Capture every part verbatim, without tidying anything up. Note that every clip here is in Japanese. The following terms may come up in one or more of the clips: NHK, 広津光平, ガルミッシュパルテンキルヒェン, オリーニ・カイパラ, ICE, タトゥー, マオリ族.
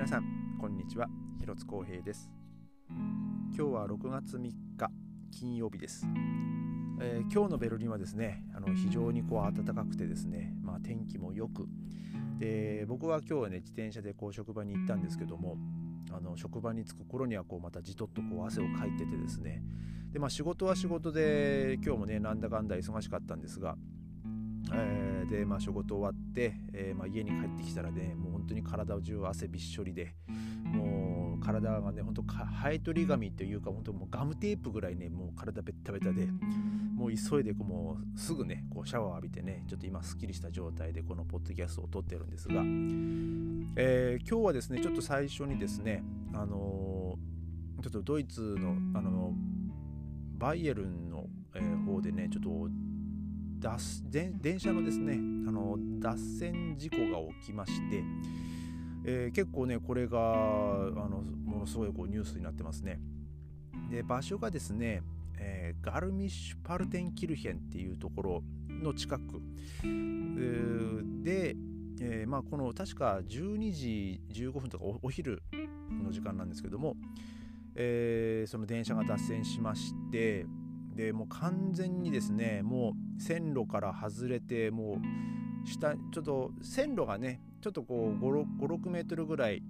皆さんこんにちは、広津光平です。今日はろくがつみっか金曜日です。えー、今日のベルリンはですね、あの非常にこう暖かくてですね、まあ、天気もよくで、僕は今日はね自転車でこう職場に行ったんですけども、あの職場に着く頃にはこうまたじとっとこう汗をかいててですね、で、まあ、仕事は仕事で今日もねなんだかんだ忙しかったんですが、えー、でまあ仕事終わって、えーまあ、家に帰ってきたらね、もう本当に体中汗びっしょりで、もう体がね本当ハエ取り紙というか、本当もうガムテープぐらいね、もう体ベッタベタで、もう急いでこうもうすぐねこうシャワー浴びてね、ちょっと今すっきりした状態でこのポッドキャストを撮ってるんですが、えー、今日はですねちょっと最初にですね、あのー、ちょっとドイツの、あのー、バイエルンの、えー、方でねちょっと電車のですね、あの脱線事故が起きまして、えー、結構ねこれがあのものすごいこうニュースになってますね。で、場所がですね、えー、ガルミッシュパルテンキルヒェンっていうところの近く、えー、で、えーまあ、この確かじゅうにじじゅうごふんとか お, お昼の時間なんですけども、えー、その電車が脱線しまして、でもう完全にですね、もう線路から外れて、もう下ちょっと線路がねちょっとこう ごろくメートルぐらい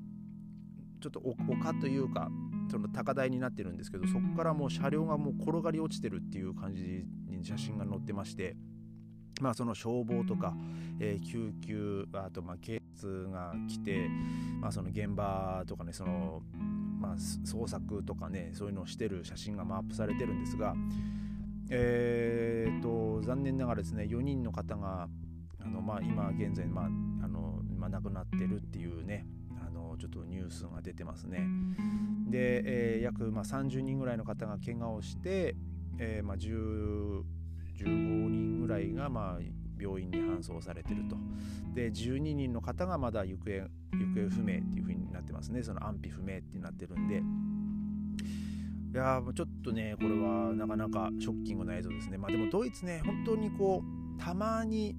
ちょっと丘というか、その高台になってるんですけど、そこからもう車両がもう転がり落ちてるっていう感じに写真が載ってまして、まあその消防とか、えー、救急、あとまあ警察が来て、まあその現場とかね、そのまあ、捜索とかね、そういうのをしてる写真がまあアップされてるんですが、えー、と残念ながらですねよにんの方があの、まあ、今現在、まああのまあ、亡くなってるっていうね、あのちょっとニュースが出てますね。で、えー、約、まあ、さんじゅうにんぐらいの方が怪我をして、えーまあ、じゅうごにんぐらいが、まあ、病院に搬送されてると。で、じゅうににんの方がまだ行方、行方不明っていう風になってますね。その安否不明ってなってるんで、いやちょっとねこれはなかなかショッキングな映像ですね。まあでもドイツね、本当にこうたまに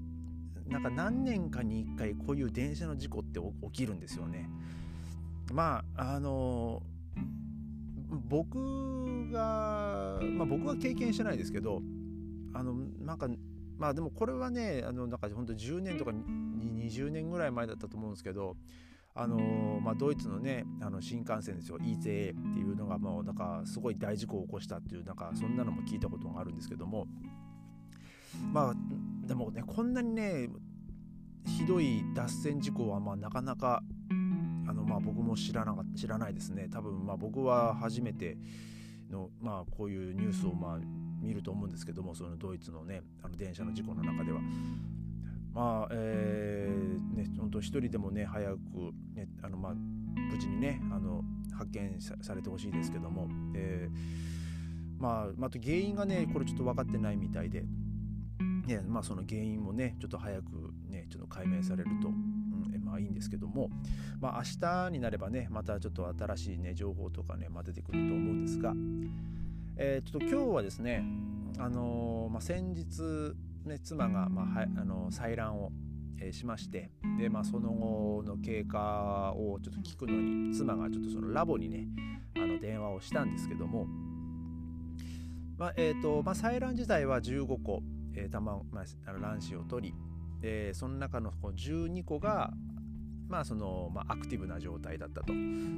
なんか何年かにいっかいこういう電車の事故って起きるんですよね。まああの僕がまあ僕は経験してないですけど、あのなんかまあでもこれはね、あのなんか本当じゅうねんとかにじゅうねんぐらい前だったと思うんですけど、あのーまあ、ドイツのねあの新幹線ですよ、 アイシーイー っていうのがもうなんかすごい大事故を起こしたっていう、なんかそんなのも聞いたことがあるんですけども、まあでもねこんなにねひどい脱線事故はまあなかなかあのまあ僕も知らなか知らないですね。多分まあ僕は初めてのまあこういうニュースをまあ見ると思うんですけども、そのドイツのねあの電車の事故の中では、まあえーね、本当一人でもね早く、ねあのまあ、無事にねあの発見 さ, されてほしいですけども、えーまあ、あと原因がねこれちょっと分かってないみたいで、ねまあ、その原因もねちょっと早く、ね、ちょっと解明されると、うんまあ、いいんですけども、まあ、明日になればねまたちょっと新しい、ね、情報とかね、まあ、出てくると思うんですが、えー、ちょっと今日はですね、あのーまあ、先日、ね、妻が、まあはあのー、採卵を、えー、しまして、で、まあ、その後の経過をちょっと聞くのに妻がちょっとそのラボにねあの電話をしたんですけども、まあえーとまあ、採卵自体はじゅうごこ、えー卵まあ、あの卵子を取り、えー、その中のじゅうにこがまあそのまあ、アクティブな状態だったと。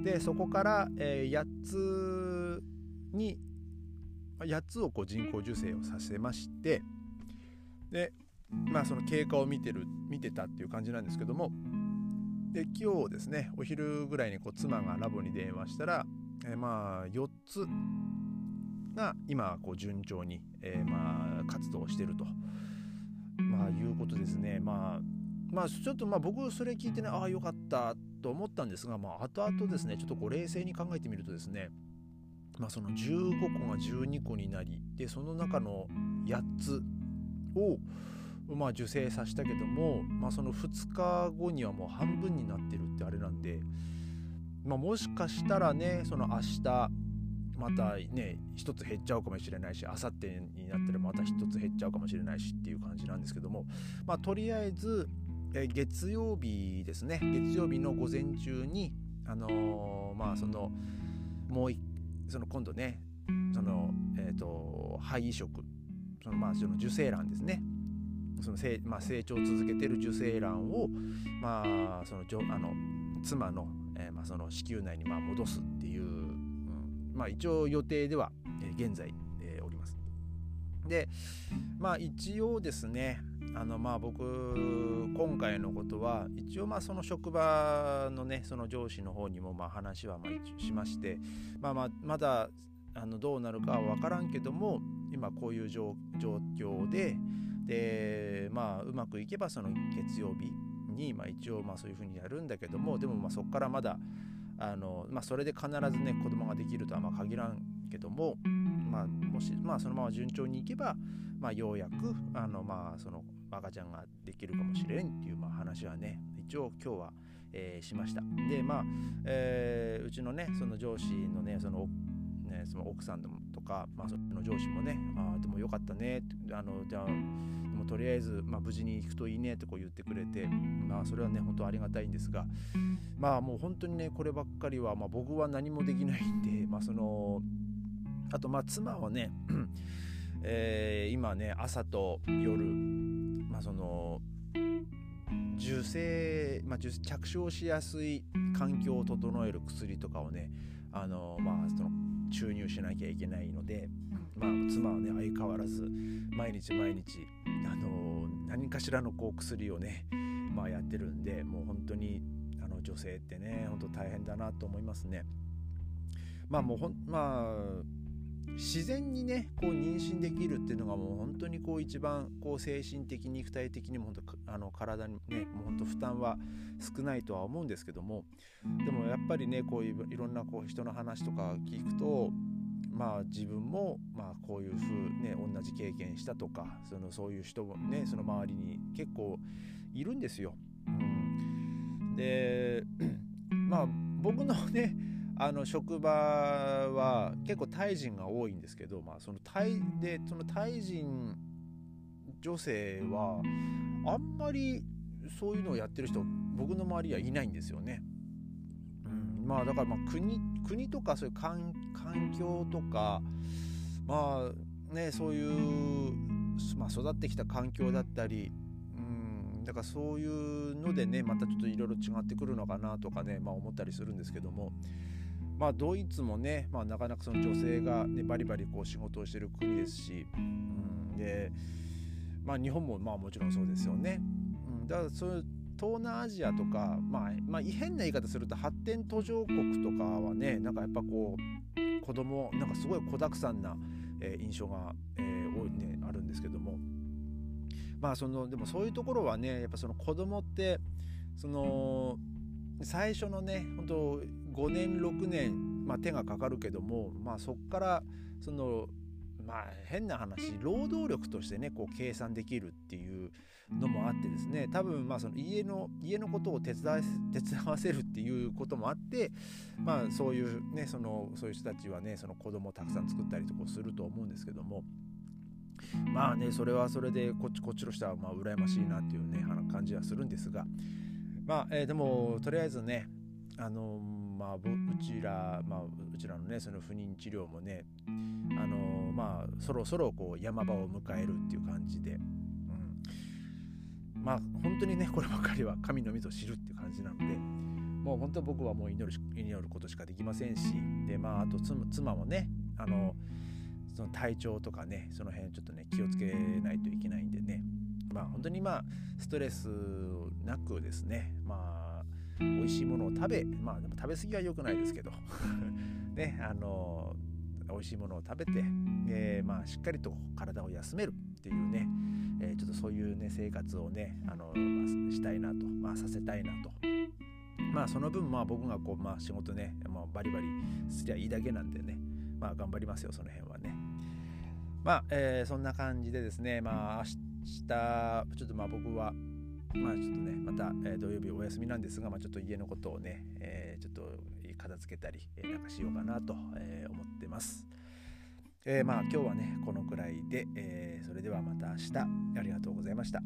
でそこから、えー、やっつにやっつをこう人工授精をさせまして、で、まあ、その経過を見てる見てたっていう感じなんですけども、で今日ですねお昼ぐらいにこう妻がラボに電話したら、えー、まあよっつが今こう順調に、えー、まあ活動してると、まあ、いうことですね。まあまあ、ちょっとまあ僕それ聞いてね、ああよかったと思ったんですが、まあ、後々ですねちょっとこう冷静に考えてみるとですね、まあ、そのじゅうごこがじゅうにこになり、でその中のやっつを、まあ、受精させたけども、まあ、そのふつかごにはもう半分になってるってあれなんで、まあ、もしかしたらねその明日またねひとつ減っちゃうかもしれないし、あさってになったらまたひとつ減っちゃうかもしれないしっていう感じなんですけども、まあ、とりあえずえ月曜日ですね月曜日の午前中に、あのー、まあそのもういその今度ねそのえっ、ー、と肺移植そのまあその受精卵ですね。その成、まあ、成長を続けている受精卵を、まあ、そのあの妻の、えーまあ、その子宮内にまあ戻すっていう、うんまあ、一応予定では、えー、現在、えー、おります。で、まあ、一応ですねあの、まあ、僕今回のことは一応まあその職場のねその上司の方にもまあ話はまあしまして、まあ、まあまだあのどうなるかは分からんけども今こういう状況で。でまあ、うまくいけばその月曜日に、まあ、一応まあそういう風にやるんだけどもでもまあそこからまだあの、まあ、それで必ずね子供ができるとはまあ限らんけども、まあ、もし、まあ、そのまま順調にいけば、まあ、ようやくあの、まあ、その赤ちゃんができるかもしれんっていうまあ話はね一応今日は、えー、しました。でまあ、えー、うちのねその上司のねそのその奥さんとか、まあ、その上司もねあでもよかったねあのじゃあでもとりあえず、まあ、無事に行くといいねとこう言ってくれて、まあ、それはね本当ありがたいんですがまあもう本当にねこればっかりは、まあ、僕は何もできないんで、まあ、そのあとまあ妻はね、えー、今ね朝と夜、まあ、その受精、まあ、着床しやすい環境を整える薬とかをねあのまあその注入しなきゃいけないので、まあ、妻はね相変わらず毎日毎日、あのー、何かしらのこう薬をね、まあ、やってるんでもう本当にあの女性ってね本当大変だなと思いますね。まあもうほん、まあ、自然にねこう妊娠できるっていうのがもう本当にこう一番こう精神的肉体的にも本当あの体にねもう本当負担は少ないとは思うんですけどもでもやっぱりねこういういろんなこう人の話とか聞くとまあ自分もまあこういう風ね同じ経験したとかそのそういう人もねその周りに結構いるんですよ。うん、でまあ僕のねあの職場は結構タイ人が多いんですけど、まあ、そのタイでそのタイ人女性はあんまりそういうのをやってる人僕の周りはいないんですよね。うん、まあだからまあ 国, 国とかそういう 環, 環境とかまあねそういう、まあ、育ってきた環境だったり、うん、だからそういうのでねまたちょっといろいろ違ってくるのかなとかね、まあ、思ったりするんですけどもまあドイツもね、まあ、なかなかその女性が、ね、バリバリこう仕事をしてる国ですし、うん、でまあ日本もまあもちろんそうですよね。うん、だからそういう東南アジアとか、まあ、まあ変な言い方すると発展途上国とかはねなんかやっぱこう子供なんかすごい子だくさんな、えー、印象が、えー、多いねあるんですけどもまあそのでもそういうところはねやっぱその子供ってその最初のね本当ごねんろくねん、まあ、手がかかるけどもまあそっからそのまあ変な話労働力としてねこう計算できるっていうのもあってですね多分まあその家の家のことを手伝わせ、手伝わせるっていうこともあってまあそういうねそのそういう人たちはねその子供をたくさん作ったりとかすると思うんですけどもまあねそれはそれでこっちこっちとしてはまあ羨ましいなっていうね感じはするんですがまあ、えー、でもとりあえずねあのまあ、うちら、まあ、うちらのねその不妊治療もねあのまあそろそろこう山場を迎えるっていう感じで、うん、まあ本当にねこればかりは神のみぞ知るっていう感じなのでもう本当僕はもう祈る、祈ることしかできませんしでまああと妻もねあのその体調とかねその辺ちょっとね気をつけないといけないんでねまあ本当にまあストレスなくですねまあ美味しいものを食べ、まあでも食べ過ぎは良くないですけど、ね、あの美味しいものを食べて、えーまあ、しっかりと体を休めるっていうね、えー、ちょっとそういうね生活をねあの、まあ、したいなと、まあ、させたいなと、まあその分まあ僕がこう、まあ、仕事ね、まあ、バリバリすりゃいいだけなんでね、まあ頑張りますよその辺はね。まあ、えー、そんな感じでですね、まあ明日ちょっとまあ僕は。まあちょっとねまた土曜日お休みなんですが、まあ、ちょっと家のことをね、えー、ちょっと片付けたりなんかしようかなと思ってます。えー、まあ今日はねこのくらいで、えー、それではまた明日ありがとうございました。